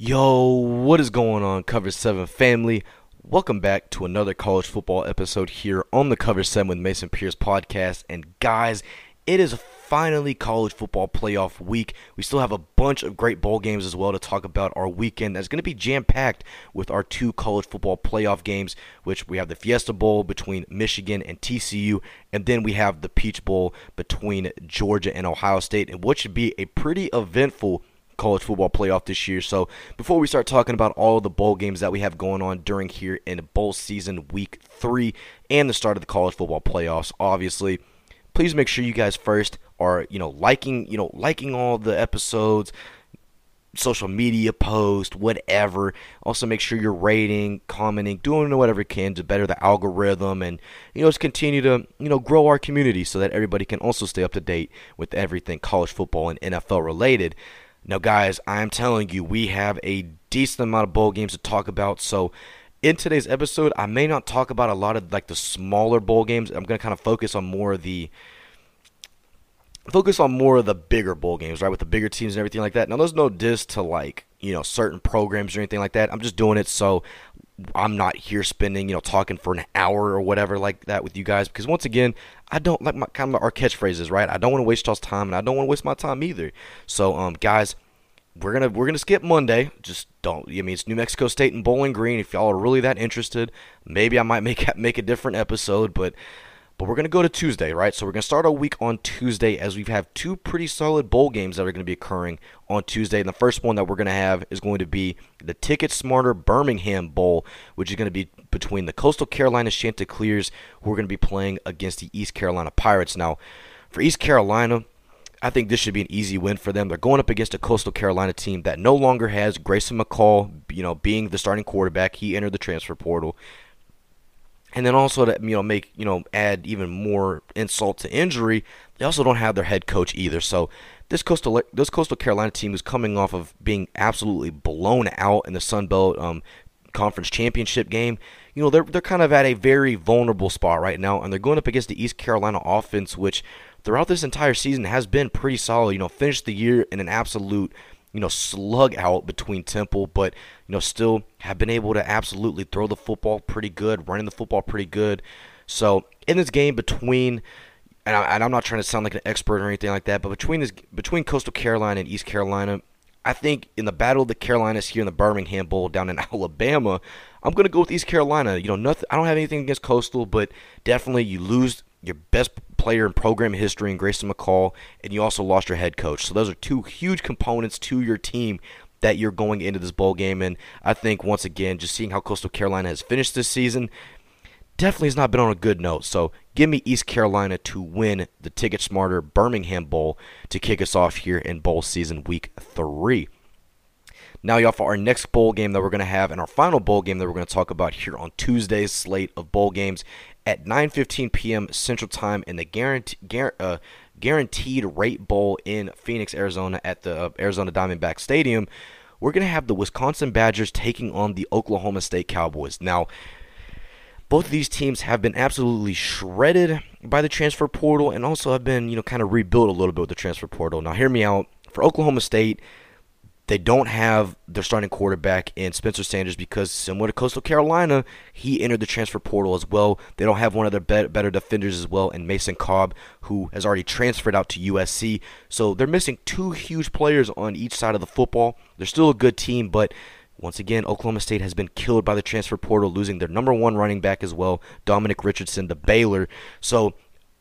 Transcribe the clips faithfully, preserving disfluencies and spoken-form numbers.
Yo, what is going on, Cover seven family? Welcome back to another college football episode here on the Cover seven with Mason Pierce Podcast. And guys, it is finally college football playoff week. We still have a bunch of great bowl games as well to talk about our weekend. That's going to be jam-packed with our two college football playoff games, which we have the Fiesta Bowl between Michigan and T C U, and then we have the Peach Bowl between Georgia and Ohio State, and what should be a pretty eventful college football playoff this year. So before we start talking about all the bowl games that we have going on during here in bowl season week three and the start of the college football playoffs, obviously, please make sure you guys first are, you know, liking, you know, liking all the episodes, social media posts, whatever. Also make sure you're rating, commenting, doing whatever you can to better the algorithm and, you know, just continue to, you know, grow our community so that everybody can also stay up to date with everything college football and N F L related. Now, guys, I'm telling you, we have a decent amount of bowl games to talk about. So in today's episode, I may not talk about a lot of like the smaller bowl games. I'm going to kind of focus on more of the focus on more of the bigger bowl games, right, with the bigger teams and everything like that. Now, there's no diss to like, you know, certain programs or anything like that. I'm just doing it so I'm not here spending, you know, talking for an hour or whatever like that with you guys, because once again, I don't like my kind of our catchphrases, right? I don't want to waste y'all's time, and I don't want to waste my time either. So, um, guys, we're gonna we're gonna skip Monday. Just don't. I mean, it's New Mexico State and Bowling Green. If y'all are really that interested, maybe I might make make a different episode, but. But we're going to go to Tuesday, right? So we're going to start our week on Tuesday as we have two pretty solid bowl games that are going to be occurring on Tuesday. And the first one that we're going to have is going to be the Ticket Smarter Birmingham Bowl, which is going to be between the Coastal Carolina Chanticleers, who are going to be playing against the East Carolina Pirates. Now, for East Carolina, I think this should be an easy win for them. They're going up against a Coastal Carolina team that no longer has Grayson McCall, you know, being the starting quarterback. He entered the transfer portal. And then also to, you know, make, you know, add even more insult to injury, they also don't have their head coach either. So this Coastal this Coastal Carolina team is coming off of being absolutely blown out in the Sun Belt um, Conference Championship game. You know, they're they're kind of at a very vulnerable spot right now, and they're going up against the East Carolina offense, which throughout this entire season has been pretty solid. You know, finished the year in an absolute, you know, slug out between Temple, but, you know, still have been able to absolutely throw the football pretty good, running the football pretty good. So in this game between, and, I, and I'm not trying to sound like an expert or anything like that, but between this, between Coastal Carolina and East Carolina, I think in the battle of the Carolinas here in the Birmingham Bowl down in Alabama, I'm going to go with East Carolina. You know, nothing. I don't have anything against Coastal, but definitely you lose your best player in program history in Grayson McCall, and you also lost your head coach. So those are two huge components to your team that you're going into this bowl game. And I think, once again, just seeing how Coastal Carolina has finished this season, definitely has not been on a good note. So give me East Carolina to win the Ticket Smarter Birmingham Bowl to kick us off here in bowl season week three. Now, y'all, for our next bowl game that we're going to have and our final bowl game that we're going to talk about here on Tuesday's slate of bowl games at nine fifteen p.m. Central Time in the guarantee, uh, Guaranteed Rate Bowl in Phoenix, Arizona at the uh, Arizona Diamondback Stadium, we're going to have the Wisconsin Badgers taking on the Oklahoma State Cowboys. Now, both of these teams have been absolutely shredded by the transfer portal and also have been, you know, kind of rebuilt a little bit with the transfer portal. Now, hear me out. For Oklahoma State, they don't have their starting quarterback in Spencer Sanders because, similar to Coastal Carolina, he entered the transfer portal as well. They don't have one of their be- better defenders as well in Mason Cobb, who has already transferred out to U S C. So they're missing two huge players on each side of the football. They're still a good team, but once again, Oklahoma State has been killed by the transfer portal, losing their number one running back as well, Dominic Richardson, the Baylor. So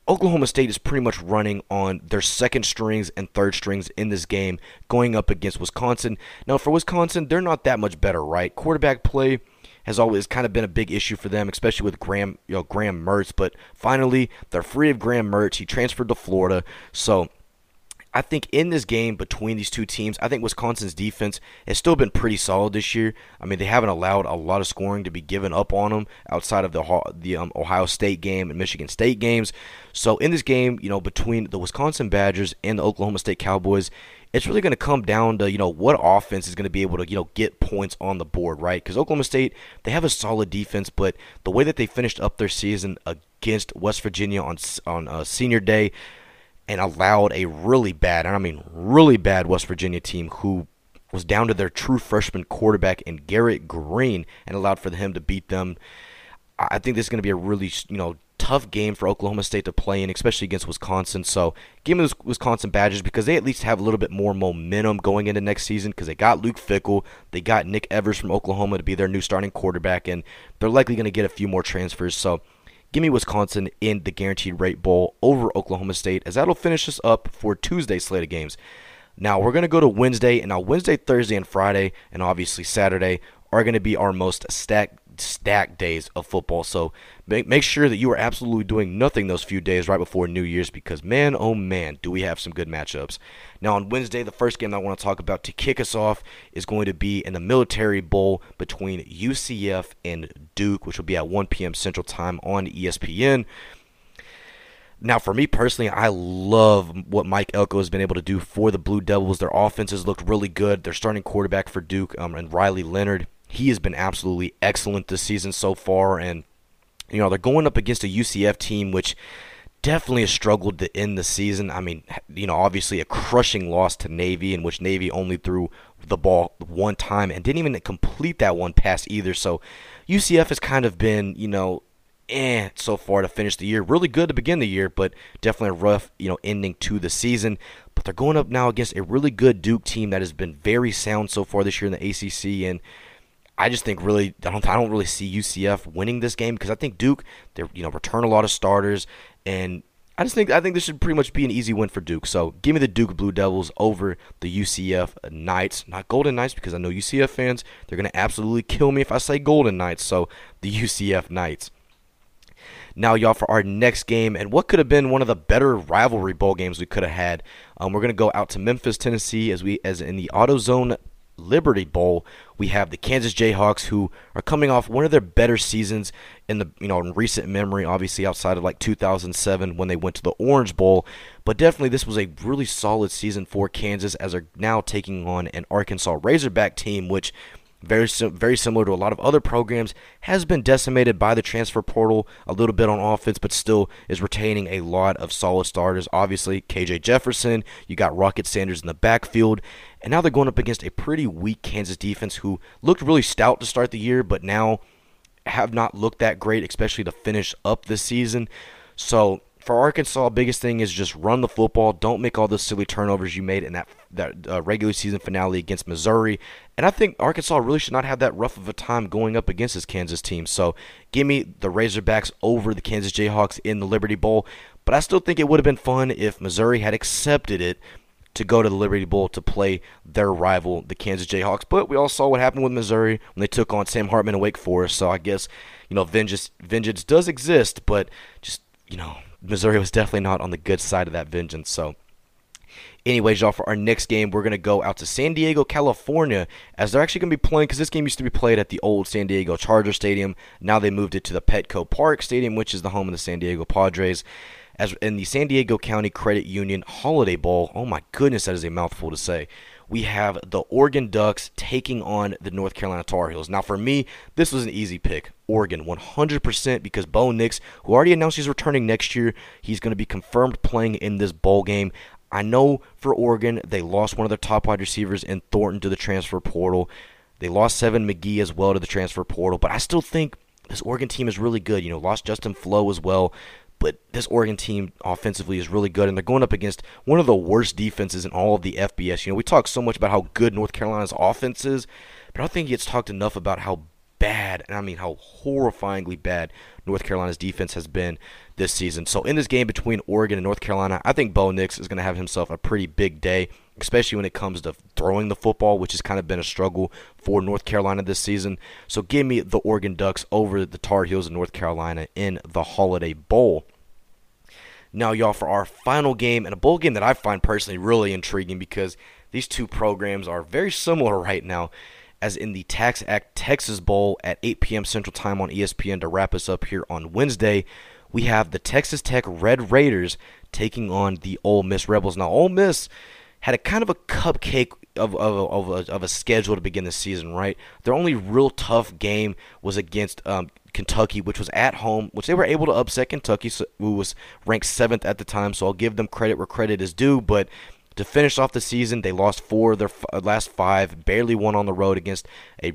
Oklahoma State is pretty much running on their second strings and third strings in this game, going up against Wisconsin. Now, for Wisconsin, they're not that much better, right? Quarterback play has always kind of been a big issue for them, especially with Graham, you know, Graham Mertz. But finally, they're free of Graham Mertz. He transferred to Florida. So I think in this game between these two teams, I think Wisconsin's defense has still been pretty solid this year. I mean, they haven't allowed a lot of scoring to be given up on them outside of the the um, Ohio State game and Michigan State games. So in this game, you know, between the Wisconsin Badgers and the Oklahoma State Cowboys, it's really going to come down to, you know, what offense is going to be able to, you know, get points on the board, right? Because Oklahoma State, they have a solid defense, but the way that they finished up their season against West Virginia on on uh, Senior Day, and allowed a really bad, and I mean really bad West Virginia team who was down to their true freshman quarterback in Garrett Green and allowed for him to beat them. I think this is going to be a really, you know, tough game for Oklahoma State to play in, especially against Wisconsin. So give me those Wisconsin Badgers because they at least have a little bit more momentum going into next season because they got Luke Fickell. They got Nick Evers from Oklahoma to be their new starting quarterback, and they're likely going to get a few more transfers. So give me Wisconsin in the Guaranteed Rate Bowl over Oklahoma State, as that'll finish us up for Tuesday's slate of games. Now we're going to go to Wednesday, and now Wednesday, Thursday, and Friday, and obviously Saturday are going to be our most stacked stack days of football, so make, make sure that you are absolutely doing nothing those few days right before New Year's, because man oh man do we have some good matchups. Now on Wednesday, the first game that I want to talk about to kick us off is going to be in the Military Bowl between U C F and Duke, which will be at one p.m. Central Time on E S P N. Now, for me personally, I love what Mike Elko has been able to do for the Blue Devils. Their offense has looked really good. Their starting quarterback for Duke, um, and Riley Leonard, he has been absolutely excellent this season so far. And, you know, they're going up against a U C F team which definitely has struggled to end the season. I mean, you know, obviously a crushing loss to Navy, in which Navy only threw the ball one time and didn't even complete that one pass either. So U C F has kind of been, you know, eh, so far to finish the year. Really good to begin the year, but definitely a rough, you know, ending to the season. But they're going up now against a really good Duke team that has been very sound so far this year in the A C C, and I just think really I don't I don't really see U C F winning this game, because I think Duke, they you know return a lot of starters, and I just think I think this should pretty much be an easy win for Duke. So give me the Duke Blue Devils over the U C F Knights, not Golden Knights, because I know U C F fans, they're gonna absolutely kill me if I say Golden Knights. So the U C F Knights. Now, y'all, for our next game, and what could have been one of the better rivalry bowl games we could have had, um, we're gonna go out to Memphis, Tennessee, as we as in the AutoZone Liberty Bowl. We have the Kansas Jayhawks, who are coming off one of their better seasons in the you know in recent memory, obviously outside of like two thousand seven when they went to the Orange Bowl. But definitely this was a really solid season for Kansas, as they're now taking on an Arkansas Razorback team, which very very similar to a lot of other programs has been decimated by the transfer portal a little bit on offense, but still is retaining a lot of solid starters. Obviously K J Jefferson, you got Rocket Sanders in the backfield, and now they're going up against a pretty weak Kansas defense who looked really stout to start the year, but now have not looked that great, especially to finish up this season. So for Arkansas, biggest thing is just run the football. Don't make all the silly turnovers you made in that that uh, regular season finale against Missouri. And I think Arkansas really should not have that rough of a time going up against this Kansas team. So give me the Razorbacks over the Kansas Jayhawks in the Liberty Bowl. But I still think it would have been fun if Missouri had accepted it to go to the Liberty Bowl to play their rival, the Kansas Jayhawks. But we all saw what happened with Missouri when they took on Sam Hartman and Wake Forest. So I guess, you know, vengeance, vengeance does exist, but just, you know, Missouri was definitely not on the good side of that vengeance. So anyways, y'all, for our next game, we're going to go out to San Diego, California, as they're actually going to be playing, because this game used to be played at the old San Diego Charger Stadium. Now they moved it to the Petco Park Stadium, which is the home of the San Diego Padres, as in the San Diego County Credit Union Holiday Bowl. Oh my goodness, that is a mouthful to say. We have the Oregon Ducks taking on the North Carolina Tar Heels. Now, for me, this was an easy pick. Oregon, one hundred percent, because Bo Nix, who already announced he's returning next year, he's going to be confirmed playing in this bowl game. I know for Oregon, they lost one of their top wide receivers in Thornton to the transfer portal. They lost Seven McGee as well to the transfer portal, but I still think this Oregon team is really good. You know, lost Justin Flo as well. But this Oregon team offensively is really good, and they're going up against one of the worst defenses in all of the F B S. You know, we talk so much about how good North Carolina's offense is, but I don't think it's talked enough about how bad, and I mean how horrifyingly bad, North Carolina's defense has been this season. So in this game between Oregon and North Carolina, I think Bo Nix is going to have himself a pretty big day, especially when it comes to throwing the football, which has kind of been a struggle for North Carolina this season. So give me the Oregon Ducks over the Tar Heels of North Carolina in the Holiday Bowl. Now, y'all, for our final game, and a bowl game that I find personally really intriguing because these two programs are very similar right now, as in the Tax Act Texas Bowl at eight p.m. Central Time on E S P N. To wrap us up here on Wednesday, we have the Texas Tech Red Raiders taking on the Ole Miss Rebels. Now, Ole Miss had a kind of a cupcake of, of, of, a, of a schedule to begin the season, right? Their only real tough game was against um, Kentucky, which was at home, which they were able to upset Kentucky, who was ranked seventh at the time, so I'll give them credit where credit is due, but to finish off the season, they lost four of their f- last five, barely won on the road against a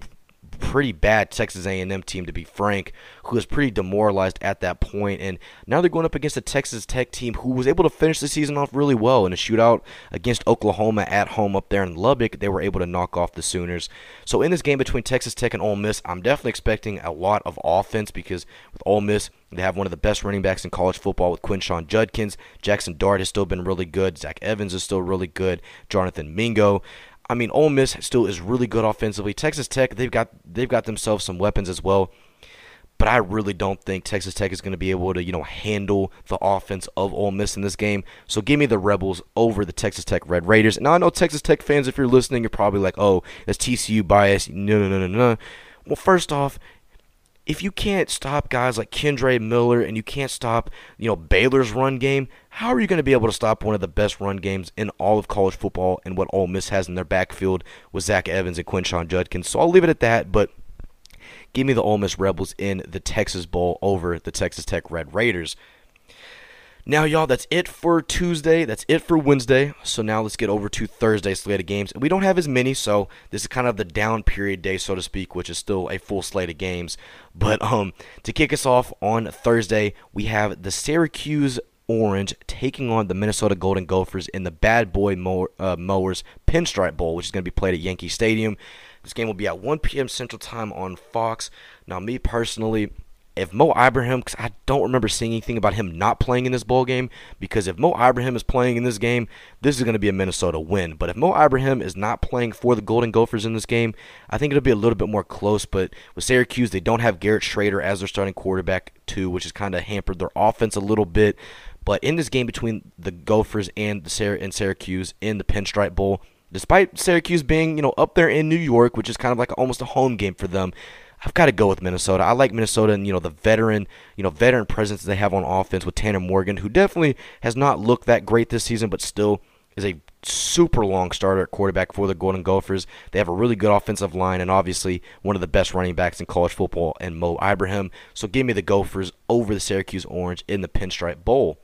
pretty bad Texas A and M team, to be frank, who was pretty demoralized at that point. And now they're going up against a Texas Tech team who was able to finish the season off really well in a shootout against Oklahoma at home up there in Lubbock. They were able to knock off the Sooners. So in this game between Texas Tech and Ole Miss, I'm definitely expecting a lot of offense, because with Ole Miss, they have one of the best running backs in college football with Quinshon Judkins. Jackson Dart has still been really good. Zach Evans is still really good. Jonathan Mingo. I mean, Ole Miss still is really good offensively. Texas Tech, they've got they've got themselves some weapons as well. But I really don't think Texas Tech is going to be able to, you know, handle the offense of Ole Miss in this game. So give me the Rebels over the Texas Tech Red Raiders. Now, I know Texas Tech fans, if you're listening, you're probably like, oh, that's T C U bias. No, no, no, no, no. Well, first off, if you can't stop guys like Kendre Miller and you can't stop, you know, Baylor's run game, how are you going to be able to stop one of the best run games in all of college football and what Ole Miss has in their backfield with Zach Evans and Quinshon Judkins? So I'll leave it at that, but give me the Ole Miss Rebels in the Texas Bowl over the Texas Tech Red Raiders. Now, y'all, that's it for Tuesday. That's it for Wednesday. So now let's get over to Thursday's slate of games. We don't have as many, so this is kind of the down period day, so to speak, which is still a full slate of games. But um, to kick us off on Thursday, we have the Syracuse Orange taking on the Minnesota Golden Gophers in the Bad Boy Mo- uh, Mowers Pinstripe Bowl, which is going to be played at Yankee Stadium. This game will be at one p.m. Central Time on Fox. Now, me personally, if Mo Ibrahim, because I don't remember seeing anything about him not playing in this bowl game, because if Mo Ibrahim is playing in this game, this is going to be a Minnesota win. But if Mo Ibrahim is not playing for the Golden Gophers in this game, I think it'll be a little bit more close. But with Syracuse, they don't have Garrett Schrader as their starting quarterback too, which has kind of hampered their offense a little bit. But in this game between the Gophers and the Syr- and Syracuse in the Pinstripe Bowl, despite Syracuse being, you know, up there in New York, which is kind of like almost a home game for them, I've got to go with Minnesota. I like Minnesota and, you know, the veteran, you know, veteran presence they have on offense with Tanner Morgan, who definitely has not looked that great this season, but still is a super long starter at quarterback for the Golden Gophers. They have a really good offensive line and obviously one of the best running backs in college football in Mo Ibrahim. So give me the Gophers over the Syracuse Orange in the Pinstripe Bowl.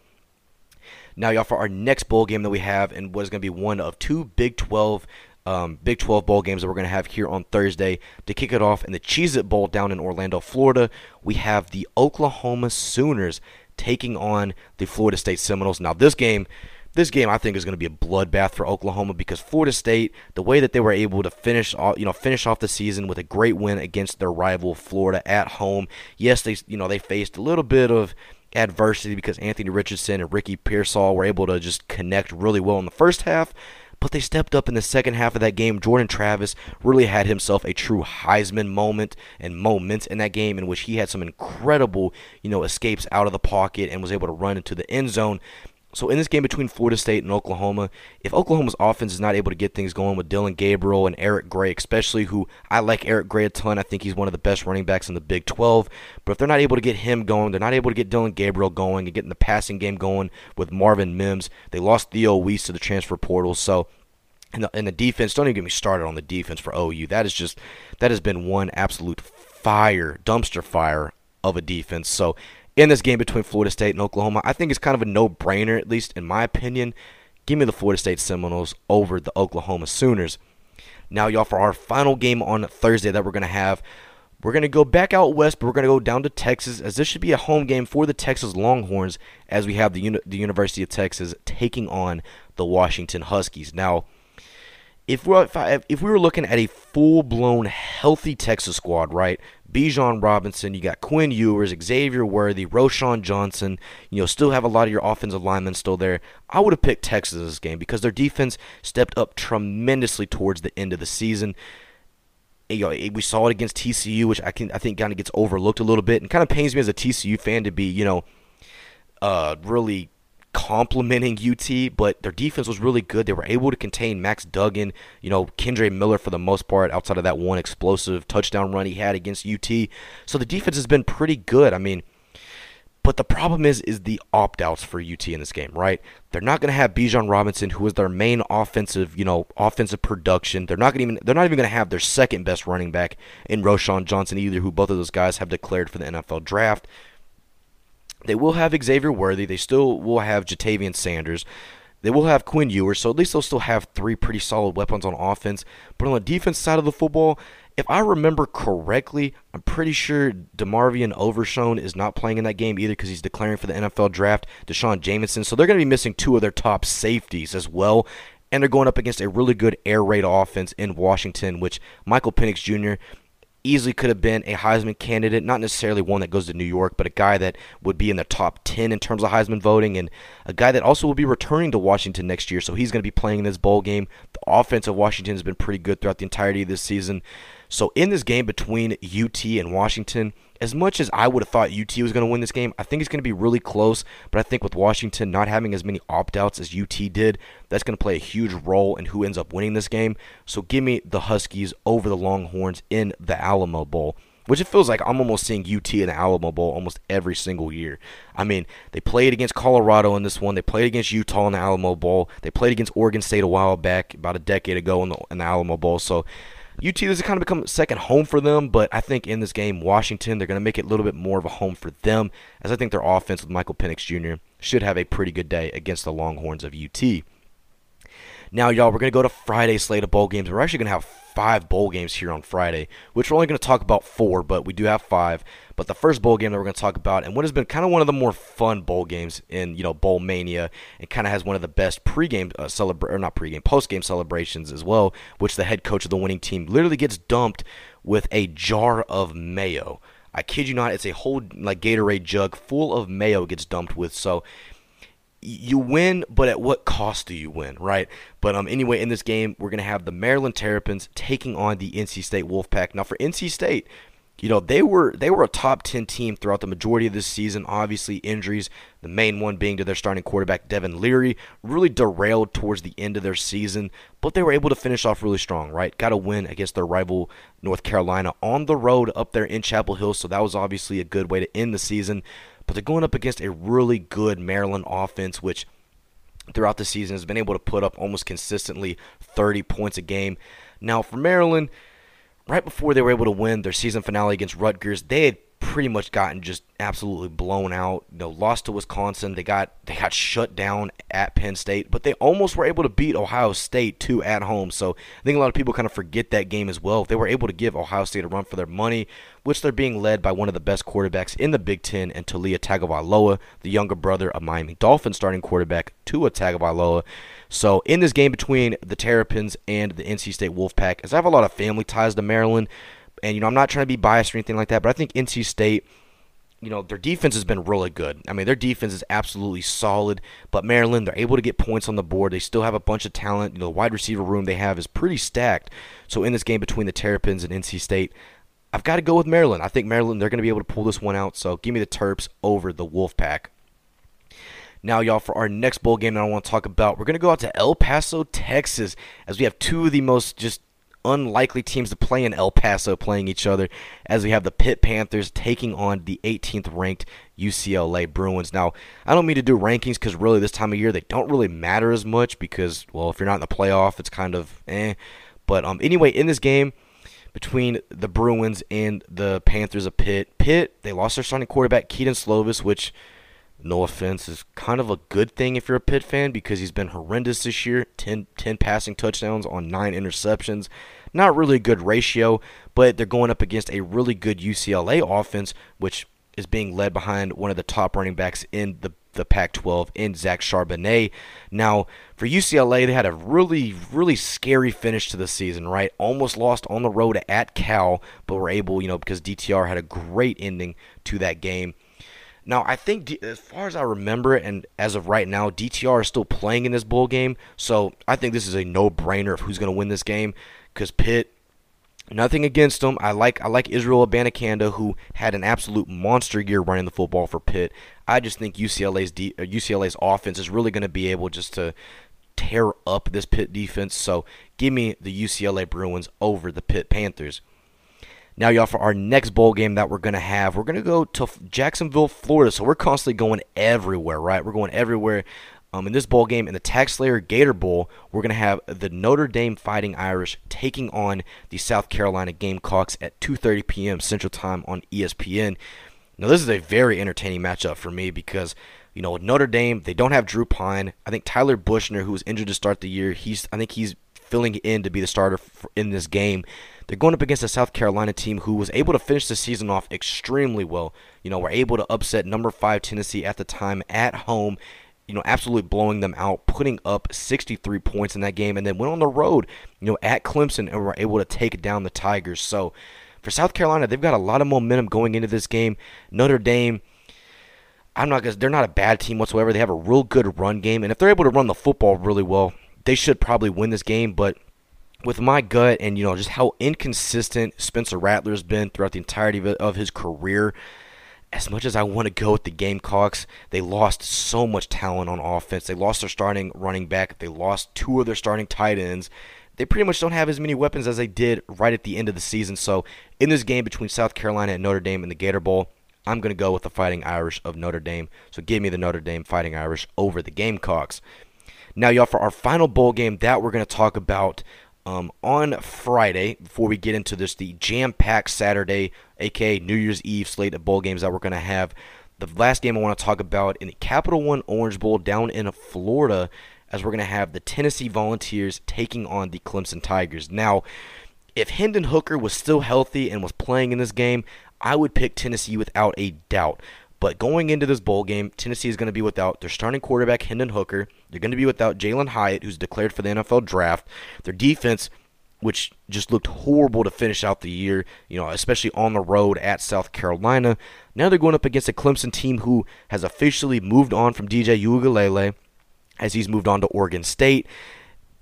Now, y'all, for our next bowl game that we have, and what is going to be one of two Big twelve Um, Big twelve bowl games that we're going to have here on Thursday. To kick it off in the Cheez-It Bowl down in Orlando, Florida, we have the Oklahoma Sooners taking on the Florida State Seminoles. Now, this game, this game I think is going to be a bloodbath for Oklahoma, because Florida State, the way that they were able to finish, you know, finish off the season with a great win against their rival Florida at home. Yes, they, you know, they faced a little bit of adversity because Anthony Richardson and Ricky Pearsall were able to just connect really well in the first half. But they stepped up in the second half of that game. Jordan Travis really had himself a true Heisman moment and moments in that game, in which he had some incredible, you know, escapes out of the pocket and was able to run into the end zone. So in this game between Florida State and Oklahoma, if Oklahoma's offense is not able to get things going with Dylan Gabriel and Eric Gray, especially, who I like Eric Gray a ton. I think he's one of the best running backs in the Big twelve. But if they're not able to get him going, they're not able to get Dylan Gabriel going and getting the passing game going with Marvin Mims. They lost Theo Weiss to the transfer portal. So and the, and the defense, don't even get me started on the defense for O U. That is just, that has been one absolute fire, dumpster fire of a defense. So in this game between Florida State and Oklahoma, I think it's kind of a no-brainer, at least in my opinion. Give me the Florida State Seminoles over the Oklahoma Sooners. Now, y'all, for our final game on Thursday that we're going to have, we're going to go back out west, but we're going to go down to Texas, as this should be a home game for the Texas Longhorns, as we have the, Uni- the University of Texas taking on the Washington Huskies. Now, If we if, if we were looking at a full-blown, healthy Texas squad, right, Bijan Robinson, you got Quinn Ewers, Xavier Worthy, Roschon Johnson, you know, still have a lot of your offensive linemen still there, I would have picked Texas this game because their defense stepped up tremendously towards the end of the season. You know, we saw it against T C U, which I can I think kind of gets overlooked a little bit, and kind of pains me as a T C U fan to be, you know, uh, really complimenting U T, but their defense was really good. They were able to contain Max Duggan, you know, Kendre Miller for the most part, outside of that one explosive touchdown run he had against U T. So the defense has been pretty good. I mean, but the problem is, is the opt-outs for U T in this game, right? They're not going to have Bijan Robinson, who is their main offensive, you know, offensive production. They're not going even, they're not even going to have their second best running back in Roschon Johnson either, who both of those guys have declared for the N F L draft. They will have Xavier Worthy. They still will have Jatavian Sanders. They will have Quinn Ewers, so at least they'll still have three pretty solid weapons on offense. But on the defense side of the football, if I remember correctly, I'm pretty sure DeMarvion Overshone is not playing in that game either because he's declaring for the N F L draft, Deshaun Jamison. So they're going to be missing two of their top safeties as well. And they're going up against a really good air raid offense in Washington, which Michael Penix Junior easily could have been a Heisman candidate, not necessarily one that goes to New York, but a guy that would be in the top ten in terms of Heisman voting, and a guy that also will be returning to Washington next year, so he's going to be playing in this bowl game. The offense of Washington has been pretty good throughout the entirety of this season. So in this game between U T and Washington, as much as I would have thought U T was going to win this game, I think it's going to be really close, but I think with Washington not having as many opt-outs as U T did, that's going to play a huge role in who ends up winning this game. So give me the Huskies over the Longhorns in the Alamo Bowl, which it feels like I'm almost seeing U T in the Alamo Bowl almost every single year. I mean, they played against Colorado in this one. They played against Utah in the Alamo Bowl. They played against Oregon State a while back, about a decade ago in the, in the Alamo Bowl. So U T, this has kind of become second home for them, but I think in this game, Washington, they're going to make it a little bit more of a home for them, as I think their offense with Michael Penix Junior should have a pretty good day against the Longhorns of U T. Now, y'all, we're going to go to Friday's slate of bowl games. We're actually going to have five bowl games here on Friday, which we're only going to talk about four, but we do have five. But the first bowl game that we're going to talk about, and what has been kind of one of the more fun bowl games in, you know, bowl mania, it kind of has one of the best pregame uh, celebra- or not pregame, postgame celebrations as well, which the head coach of the winning team literally gets dumped with a jar of mayo. I kid you not, it's a whole like Gatorade jug full of mayo gets dumped with. So you win, but at what cost do you win, right? But um, anyway, in this game, we're going to have the Maryland Terrapins taking on the N C State Wolfpack. Now, for N C State, you know, they were they were a top ten team throughout the majority of this season. Obviously, injuries, the main one being to their starting quarterback, Devin Leary, really derailed towards the end of their season. But they were able to finish off really strong, right? Got a win against their rival, North Carolina, on the road up there in Chapel Hill. So that was obviously a good way to end the season. But they're going up against a really good Maryland offense, which throughout the season has been able to put up almost consistently thirty points a game. Now, for Maryland, right before they were able to win their season finale against Rutgers, they had pretty much gotten just absolutely blown out. You know, lost to Wisconsin. They got they got shut down at Penn State, but they almost were able to beat Ohio State, too, at home. So I think a lot of people kind of forget that game as well. They were able to give Ohio State a run for their money, which they're being led by one of the best quarterbacks in the Big Ten, and Talia Tagovailoa, the younger brother of Miami Dolphins starting quarterback, Tua Tagovailoa. So in this game between the Terrapins and the N C State Wolfpack, as I have a lot of family ties to Maryland, and, you know, I'm not trying to be biased or anything like that, but I think N C State, you know, their defense has been really good. I mean, their defense is absolutely solid, but Maryland, they're able to get points on the board. They still have a bunch of talent. You know, the wide receiver room they have is pretty stacked. So in this game between the Terrapins and N C State, I've got to go with Maryland. I think Maryland, they're going to be able to pull this one out, so give me the Terps over the Wolfpack. Now, y'all, for our next bowl game that I want to talk about, we're going to go out to El Paso, Texas, as we have two of the most just unlikely teams to play in El Paso playing each other, as we have the Pitt Panthers taking on the eighteenth ranked U C L A Bruins. Now, I don't mean to do rankings because really this time of year they don't really matter as much because, well, if you're not in the playoff, it's kind of eh. But um, anyway, in this game between the Bruins and the Panthers of Pitt, Pitt, they lost their starting quarterback, Keaton Slovis, which, no offense, is kind of a good thing if you're a Pitt fan because he's been horrendous this year. ten, ten passing touchdowns on nine interceptions. Not really a good ratio, but they're going up against a really good U C L A offense, which is being led behind one of the top running backs in the, the Pac twelve, in Zach Charbonnet. Now, for U C L A, they had a really, really scary finish to the season, right? Almost lost on the road at Cal, but were able, you know, because D T R had a great ending to that game. Now, I think as far as I remember, and as of right now, D T R is still playing in this bowl game, so I think this is a no-brainer of who's going to win this game because Pitt, nothing against them. I like I like Israel Abanikanda, who had an absolute monster year running the football for Pitt. I just think U C L A's D, U C L A's offense is really going to be able just to tear up this Pitt defense, so give me the U C L A Bruins over the Pitt Panthers. Now, y'all, for our next bowl game that we're going to have, we're going to go to Jacksonville, Florida. So we're constantly going everywhere, right? We're going everywhere. Um, in this bowl game, in the Tax Slayer Gator Bowl, we're going to have the Notre Dame Fighting Irish taking on the South Carolina Gamecocks at two thirty p.m. Central Time on E S P N. Now, this is a very entertaining matchup for me because, You know, with Notre Dame, they don't have Drew Pine. I think Tyler Buchner, who was injured to start the year, he's I think he's filling in to be the starter in this game. They're going up against a South Carolina team who was able to finish the season off extremely well. You know, were able to upset number five Tennessee at the time at home, you know, absolutely blowing them out, putting up sixty-three points in that game, and then went on the road, you know, at Clemson and were able to take down the Tigers. So for South Carolina, they've got a lot of momentum going into this game. Notre Dame, I'm not gonna, they're not a bad team whatsoever. They have a real good run game, and if they're able to run the football really well, they should probably win this game, but with my gut and, you know, just how inconsistent Spencer Rattler's been throughout the entirety of his career, as much as I want to go with the Gamecocks, they lost so much talent on offense. They lost their starting running back. They lost two of their starting tight ends. They pretty much don't have as many weapons as they did right at the end of the season. So in this game between South Carolina and Notre Dame in the Gator Bowl, I'm going to go with the Fighting Irish of Notre Dame. So give me the Notre Dame Fighting Irish over the Gamecocks. Now, y'all, for our final bowl game that we're going to talk about Um, on Friday, before we get into this, the jam-packed Saturday, a k a. New Year's Eve slate of bowl games that we're going to have. The last game I want to talk about in the Capital One Orange Bowl down in Florida, as we're going to have the Tennessee Volunteers taking on the Clemson Tigers. Now, if Hendon Hooker was still healthy and was playing in this game, I would pick Tennessee without a doubt. But going into this bowl game, Tennessee is going to be without their starting quarterback, Hendon Hooker. They're going to be without Jalen Hyatt, who's declared for the N F L draft. Their defense, which just looked horrible to finish out the year, you know, especially on the road at South Carolina. Now they're going up against a Clemson team who has officially moved on from D J Uiagalelei as he's moved on to Oregon State.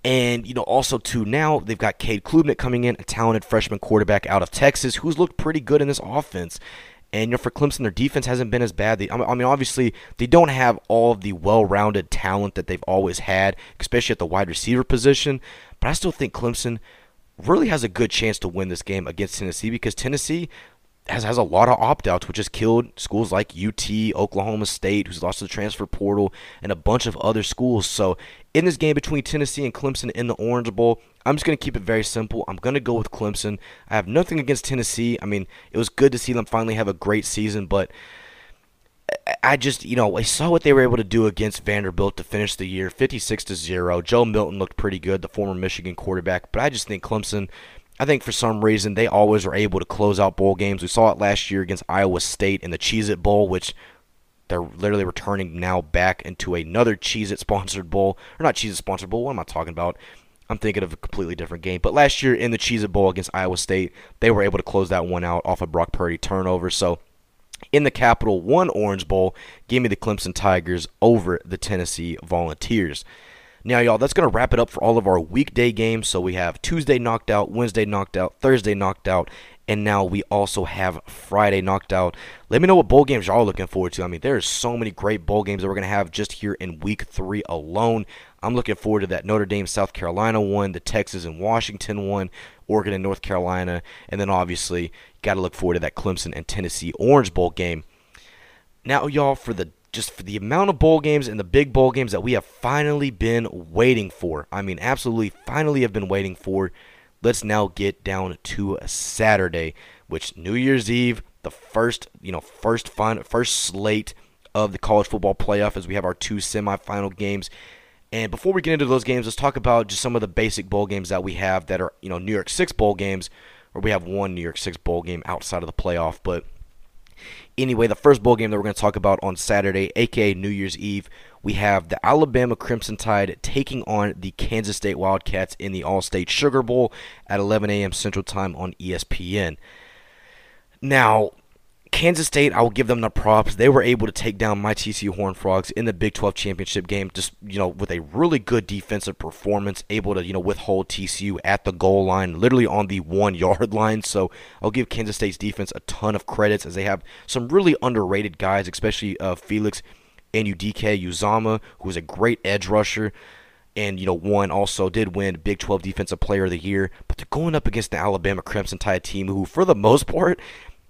And, you know, also, too, now they've got Cade Klubnik coming in, a talented freshman quarterback out of Texas who's looked pretty good in this offense. And, you know, for Clemson, their defense hasn't been as bad. They, I mean, obviously, they don't have all of the well-rounded talent that they've always had, especially at the wide receiver position. But I still think Clemson really has a good chance to win this game against Tennessee because Tennessee has, has a lot of opt-outs, which has killed schools like U T, Oklahoma State, who's lost to the transfer portal, and a bunch of other schools. So in this game between Tennessee and Clemson in the Orange Bowl, I'm just going to keep it very simple. I'm going to go with Clemson. I have nothing against Tennessee. I mean, it was good to see them finally have a great season, but I just, you know, I saw what they were able to do against Vanderbilt to finish the year, fifty-six to zero. Joe Milton looked pretty good, the former Michigan quarterback, but I just think Clemson, I think for some reason, they always are able to close out bowl games. We saw it last year against Iowa State in the Cheez-It Bowl, which they're literally returning now back into another Cheez-It-sponsored bowl. Or not Cheez-It-sponsored bowl, what am I talking about? I'm thinking of a completely different game. But last year in the Cheez-It Bowl against Iowa State, they were able to close that one out off of Brock Purdy turnover. So in the Capital One Orange Bowl, give me the Clemson Tigers over the Tennessee Volunteers. Now, y'all, that's going to wrap it up for all of our weekday games. So we have Tuesday knocked out, Wednesday knocked out, Thursday knocked out, and now we also have Friday knocked out. Let me know what bowl games y'all are looking forward to. I mean, there are so many great bowl games that we're going to have just here in week three alone. I'm looking forward to that Notre Dame-South Carolina one, the Texas and Washington one, Oregon and North Carolina, and then obviously you got to look forward to that Clemson and Tennessee Orange Bowl game. Now, y'all, for the just for the amount of bowl games and the big bowl games that we have finally been waiting for. I mean, absolutely finally have been waiting for. Let's now get down to a Saturday, which New Year's Eve, the first, you know, first final, first slate of the college football playoff as we have our two semifinal games. And before we get into those games, let's talk about just some of the basic bowl games that we have that are, you know, New York Six bowl games, or we have one New York Six bowl game outside of the playoff, but anyway, the first bowl game that we're going to talk about on Saturday, a k a. New Year's Eve, we have the Alabama Crimson Tide taking on the Kansas State Wildcats in the All-State Sugar Bowl at eleven a.m. Central Time on E S P N. Now, Kansas State, I will give them the props. They were able to take down my T C U Horned Frogs in the Big twelve championship game, just, you know, with a really good defensive performance, able to, you know, withhold T C U at the goal line, literally on the one-yard line. So I'll give Kansas State's defense a ton of credits as they have some really underrated guys, especially uh, Felix and Udike Uzama, who is a great edge rusher. And, you know, one also did win Big twelve Defensive Player of the Year. But they're going up against the Alabama Crimson Tide team, who, for the most part,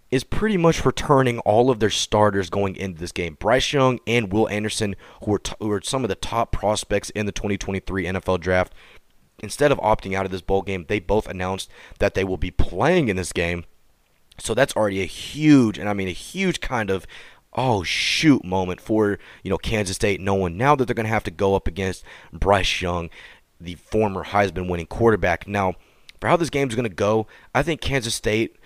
is pretty much returning all of their starters going into this game. Bryce Young and Will Anderson, who are, t- who are some of the top prospects in the twenty twenty-three N F L Draft, instead of opting out of this bowl game, they both announced that they will be playing in this game. So that's already a huge, and I mean a huge kind of oh shoot moment for, you know, Kansas State, knowing now that they're going to have to go up against Bryce Young, the former Heisman winning quarterback. Now, for how this game's going to go, I think Kansas State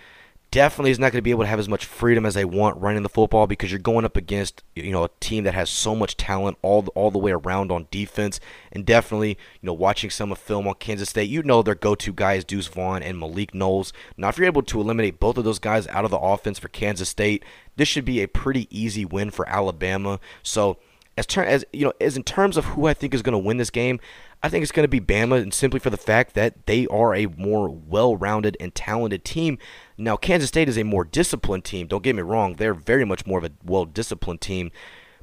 definitely is not going to be able to have as much freedom as they want running the football, because you're going up against, you know, a team that has so much talent all the, all the way around on defense. And definitely, you know, watching some of film on Kansas State, you know their go-to guys, Deuce Vaughn and Malik Knowles. Now, if you're able to eliminate both of those guys out of the offense for Kansas State, this should be a pretty easy win for Alabama. So, as ter- as you know, as in terms of who I think is going to win this game, I think it's going to be Bama, and simply for the fact that they are a more well-rounded and talented team. Now, Kansas State is a more disciplined team. Don't get me wrong. They're very much more of a well-disciplined team.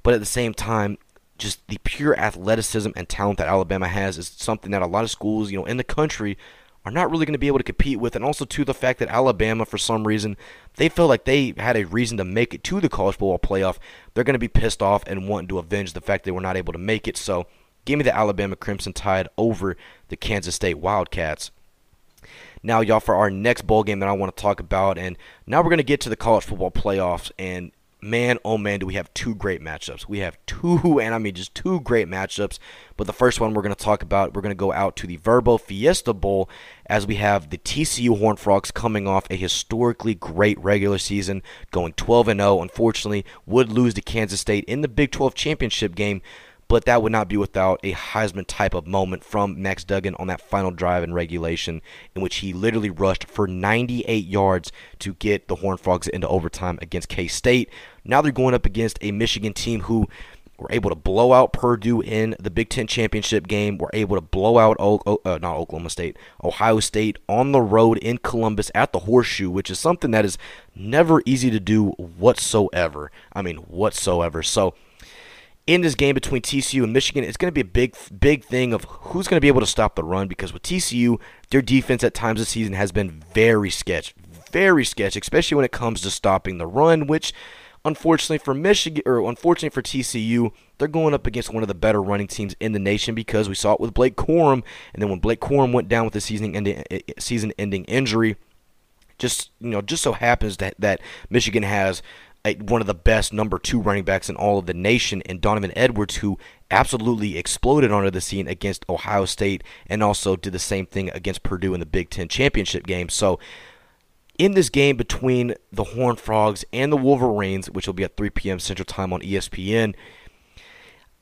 But at the same time, just the pure athleticism and talent that Alabama has is something that a lot of schools, you know, in the country are not really going to be able to compete with. And also, to the fact that Alabama, for some reason, they felt like they had a reason to make it to the college football playoff. They're going to be pissed off and wanting to avenge the fact they were not able to make it. So, give me the Alabama Crimson Tide over the Kansas State Wildcats. Now, y'all, for our next bowl game that I want to talk about, and now we're going to get to the college football playoffs, and man, oh man, do we have two great matchups. We have two, and I mean just two great matchups, but the first one we're going to talk about, we're going to go out to the Verbo Fiesta Bowl, as we have the T C U Horned Frogs coming off a historically great regular season, going twelve and oh, unfortunately would lose to Kansas State in the Big twelve championship game, but that would not be without a Heisman type of moment from Max Duggan on that final drive in regulation, in which he literally rushed for ninety-eight yards to get the Horned Frogs into overtime against K-State. Now they're going up against a Michigan team who were able to blow out Purdue in the Big Ten championship game, were able to blow out o- o- uh, not Oklahoma State, Ohio State on the road in Columbus at the Horseshoe, which is something that is never easy to do whatsoever. I mean, whatsoever. So, in this game between T C U and Michigan, it's going to be a big, big thing of who's going to be able to stop the run, because with T C U, their defense at times this season has been very sketch, very sketch, especially when it comes to stopping the run, which unfortunately for Michigan, or unfortunately for T C U, they're going up against one of the better running teams in the nation, because we saw it with Blake Corum, and then when Blake Corum went down with the season-ending season-ending injury, just you know, just so happens that that Michigan has one of the best number two running backs in all of the nation, and Donovan Edwards, who absolutely exploded onto the scene against Ohio State and also did the same thing against Purdue in the Big Ten championship game. So in this game between the Horned Frogs and the Wolverines, which will be at three p.m. Central Time on E S P N,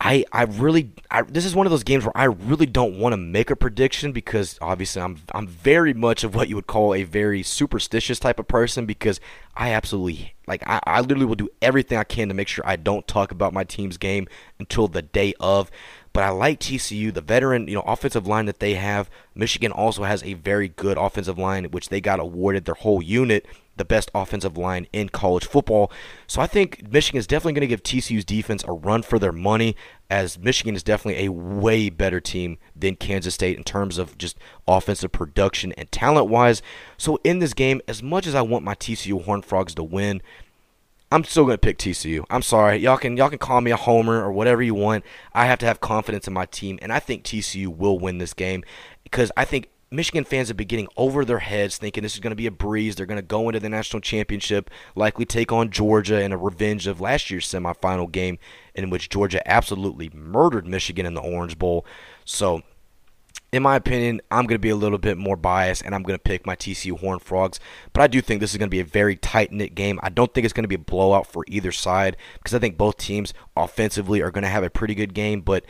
I I really I, this is one of those games where I really don't want to make a prediction, because obviously I'm I'm very much of what you would call a very superstitious type of person, because I absolutely like I, I literally will do everything I can to make sure I don't talk about my team's game until the day of. But I like T C U, the veteran, you know, offensive line that they have. Michigan also has a very good offensive line, which they got awarded their whole unit the best offensive line in college football. So I think Michigan is definitely going to give T C U's defense a run for their money, as Michigan is definitely a way better team than Kansas State in terms of just offensive production and talent-wise. So in this game, as much as I want my T C U Horned Frogs to win, I'm still going to pick T C U. I'm sorry. Y'all can y'all can call me a homer or whatever you want. I have to have confidence in my team, and I think T C U will win this game, because I think Michigan fans have been getting over their heads thinking this is going to be a breeze. They're going to go into the national championship, likely take on Georgia in a revenge of last year's semifinal game, in which Georgia absolutely murdered Michigan in the Orange Bowl. So, in my opinion, I'm going to be a little bit more biased, and I'm going to pick my T C U Horned Frogs. But I do think this is going to be a very tight-knit game. I don't think it's going to be a blowout for either side, because I think both teams offensively are going to have a pretty good game. But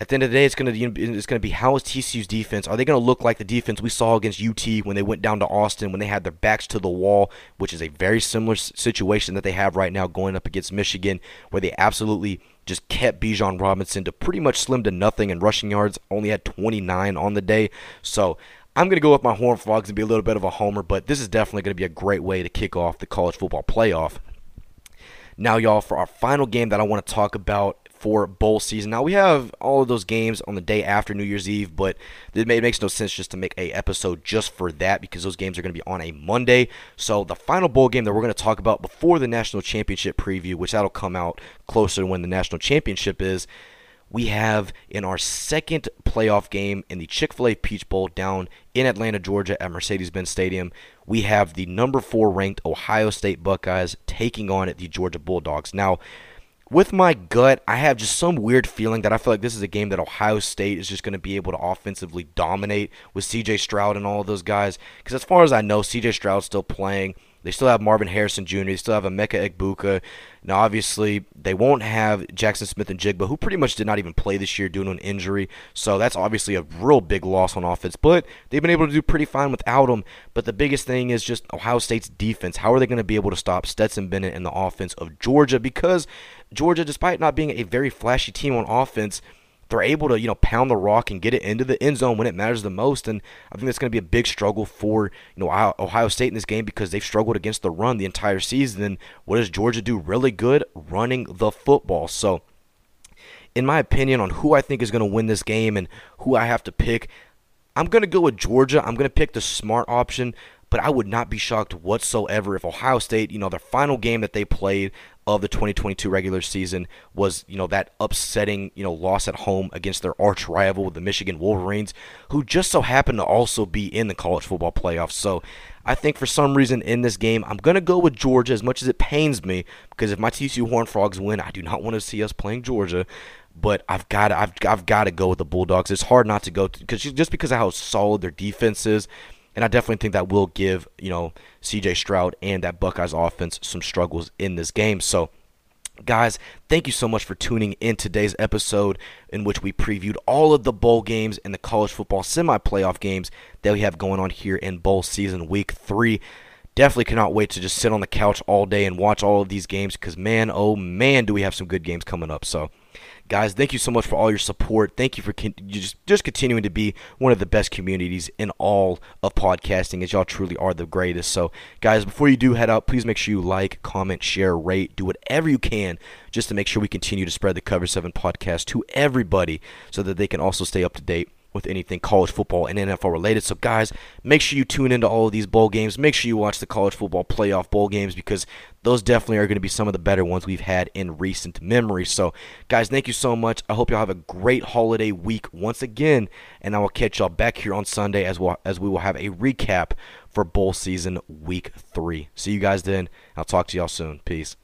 at the end of the day, it's going to be, it's going to be how is T C U's defense? Are they going to look like the defense we saw against U T when they went down to Austin, when they had their backs to the wall, which is a very similar situation that they have right now going up against Michigan, where they absolutely just kept Bijan Robinson to pretty much slim to nothing in rushing yards, only had twenty-nine on the day. So I'm going to go with my Horned Frogs and be a little bit of a homer, but this is definitely going to be a great way to kick off the college football playoff. Now, y'all, for our final game that I want to talk about for bowl season. Now, we have all of those games on the day after New Year's Eve, but it makes no sense just to make a episode just for that, because those games are going to be on a Monday. So the final bowl game that we're going to talk about before the national championship preview, which that'll come out closer to when the national championship is, we have in our second playoff game in the Chick-fil-A Peach Bowl down in Atlanta, Georgia at Mercedes-Benz Stadium, we have the number four ranked Ohio State Buckeyes taking on at the Georgia Bulldogs. Now, with my gut, I have just some weird feeling that I feel like this is a game that Ohio State is just going to be able to offensively dominate with C J Stroud and all of those guys. Because as far as I know, C J Stroud's still playing. They still have Marvin Harrison Junior They still have Emeka Egbuka. Now, obviously, they won't have Jackson Smith and Jigba, who pretty much did not even play this year due to an injury. So that's obviously a real big loss on offense. But they've been able to do pretty fine without him. But the biggest thing is just Ohio State's defense. How are they going to be able to stop Stetson Bennett and the offense of Georgia? Because Georgia, despite not being a very flashy team on offense, they're able to, you know, pound the rock and get it into the end zone when it matters the most. And I think that's going to be a big struggle for, you know, Ohio State in this game because they've struggled against the run the entire season. And what does Georgia do really good? Running the football. So, in my opinion, on who I think is going to win this game and who I have to pick, I'm going to go with Georgia. I'm going to pick the smart option. But I would not be shocked whatsoever if Ohio State, you know, their final game that they played of the twenty twenty-two regular season was, you know, that upsetting, you know, loss at home against their arch rival, the Michigan Wolverines, who just so happened to also be in the college football playoffs. So I think for some reason in this game, I'm going to go with Georgia as much as it pains me, because if my T C U Horned Frogs win, I do not want to see us playing Georgia. But I've got to, I've, I've got to go with the Bulldogs. It's hard not to go to, cause just because of how solid their defense is. And I definitely think that will give, you know, C J Stroud and that Buckeyes offense some struggles in this game. So, guys, thank you so much for tuning in today's episode in which we previewed all of the bowl games and the college football semi-playoff games that we have going on here in bowl season week three. Definitely cannot wait to just sit on the couch all day and watch all of these games because, man, oh, man, do we have some good games coming up. So, guys, thank you so much for all your support. Thank you for con- just, just continuing to be one of the best communities in all of podcasting, as y'all truly are the greatest. So, guys, before you do head out, please make sure you like, comment, share, rate, do whatever you can just to make sure we continue to spread the Cover seven podcast to everybody so that they can also stay up to date with anything college football and N F L related. So, guys, make sure you tune into all of these bowl games. Make sure you watch the college football playoff bowl games because those definitely are going to be some of the better ones we've had in recent memory. So, guys, thank you so much. I hope y'all have a great holiday week once again, and I will catch y'all back here on Sunday as well as we will have a recap for bowl season week three. See you guys then. I'll talk to y'all soon. Peace.